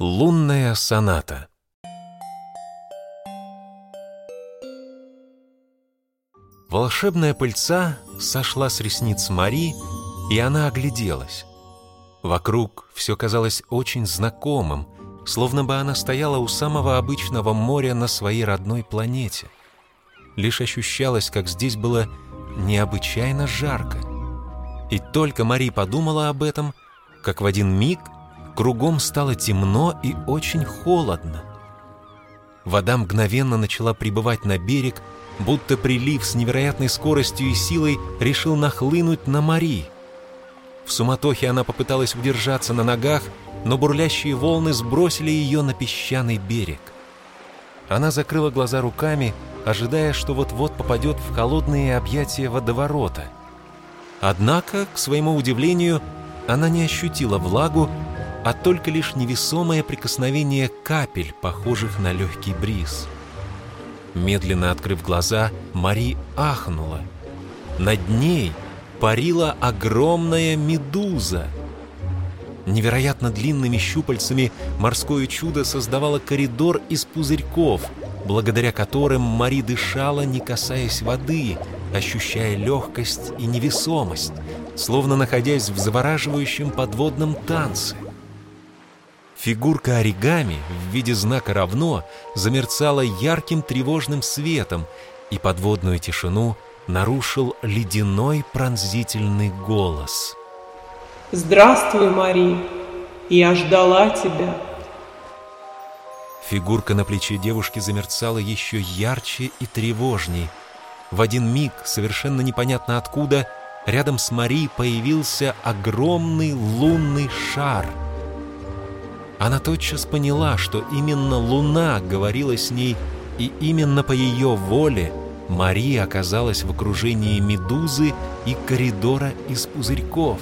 Лунная соната. Волшебная пыльца сошла с ресниц Мари, и она огляделась. Вокруг все казалось очень знакомым, словно бы она стояла у самого обычного моря на своей родной планете. Лишь ощущалось, как здесь было необычайно жарко. И только Мари подумала об этом, как в один миг кругом стало темно и очень холодно. Вода мгновенно начала прибывать на берег, будто прилив с невероятной скоростью и силой решил нахлынуть на Мари. В суматохе она попыталась удержаться на ногах, но бурлящие волны сбросили ее на песчаный берег. Она закрыла глаза руками, ожидая, что вот-вот попадет в холодные объятия водоворота. Однако, к своему удивлению, она не ощутила влагу, а только лишь невесомое прикосновение капель, похожих на легкий бриз. Медленно открыв глаза, Мари ахнула. Над ней парила огромная медуза. Невероятно длинными щупальцами морское чудо создавало коридор из пузырьков, благодаря которым Мари дышала, не касаясь воды, ощущая легкость и невесомость, словно находясь в завораживающем подводном танце. Фигурка оригами в виде знака «равно» замерцала ярким тревожным светом, и подводную тишину нарушил ледяной пронзительный голос. «Здравствуй, Мари! Я ждала тебя!» Фигурка на плече девушки замерцала еще ярче и тревожней. В один миг, совершенно непонятно откуда, рядом с Мари появился огромный лунный шар. Она тотчас поняла, что именно Луна говорила с ней, и именно по ее воле Мария оказалась в окружении медузы и коридора из пузырьков.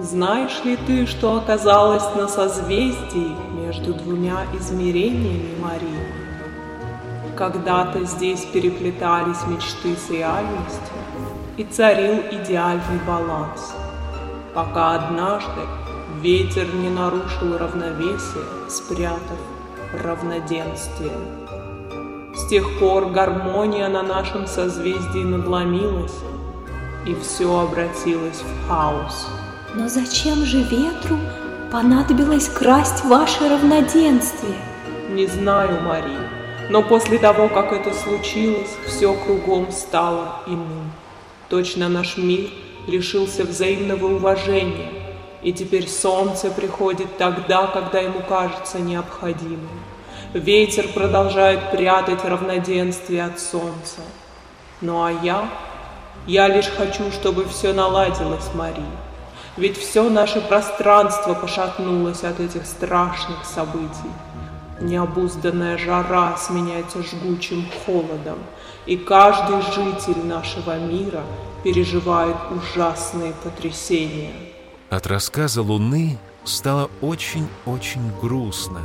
«Знаешь ли ты, что оказалось на созвездии между двумя измерениями, Мария? Когда-то здесь переплетались мечты с реальностью, и царил идеальный баланс, пока однажды ветер не нарушил равновесие, спрятав равноденствие. С тех пор гармония на нашем созвездии надломилась, и все обратилось в хаос». «Но зачем же ветру понадобилось красть ваше равноденствие?» «Не знаю, Мари, но после того, как это случилось, все кругом стало иным. Точно наш мир лишился взаимного уважения, и теперь солнце приходит тогда, когда ему кажется необходимым. Ветер продолжает прятать равноденствие от солнца. Ну а я лишь хочу, чтобы все наладилось, Мари. Ведь все наше пространство пошатнулось от этих страшных событий. Необузданная жара сменяется жгучим холодом, и каждый житель нашего мира переживает ужасные потрясения». От рассказа Луны стало очень-очень грустно.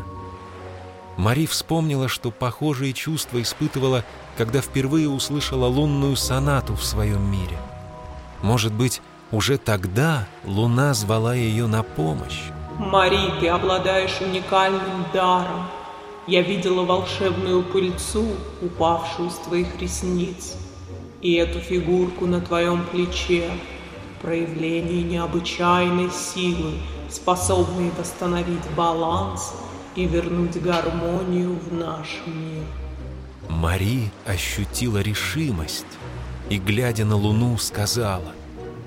Мари вспомнила, что похожие чувства испытывала, когда впервые услышала лунную сонату в своем мире. Может быть, уже тогда Луна звала ее на помощь. «Мари, ты обладаешь уникальным даром. Я видела волшебную пыльцу, упавшую с твоих ресниц, и эту фигурку на твоем плече. Проявление необычайной силы, способной восстановить баланс и вернуть гармонию в наш мир». Мари ощутила решимость и, глядя на Луну, сказала: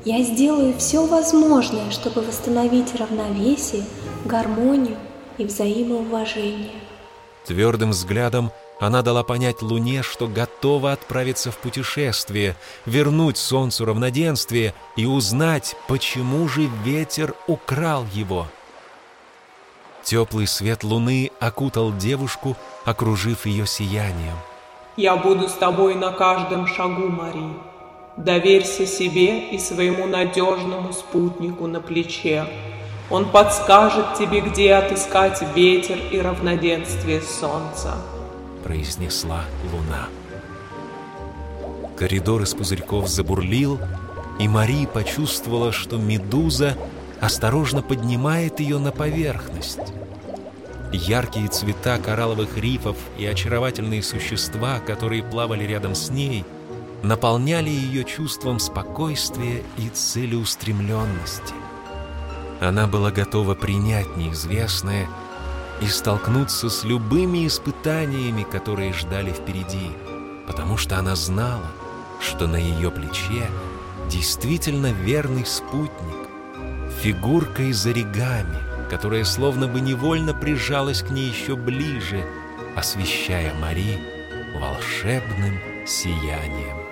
«Я сделаю все возможное, чтобы восстановить равновесие, гармонию и взаимоуважение». Твердым взглядом она дала понять Луне, что готова отправиться в путешествие, вернуть Солнцу равноденствие и узнать, почему же ветер украл его. Теплый свет Луны окутал девушку, окружив ее сиянием. «Я буду с тобой на каждом шагу, Мари. Доверься себе и своему надежному спутнику на плече. Он подскажет тебе, где отыскать ветер и равноденствие солнца», — произнесла Луна. Коридор из пузырьков забурлил, и Мари почувствовала, что медуза осторожно поднимает ее на поверхность. Яркие цвета коралловых рифов и очаровательные существа, которые плавали рядом с ней, наполняли ее чувством спокойствия и целеустремленности. Она была готова принять неизвестное и столкнуться с любыми испытаниями, которые ждали впереди, потому что она знала, что на ее плече действительно верный спутник, фигурка из оригами, которая словно бы невольно прижалась к ней еще ближе, освещая Мари волшебным сиянием.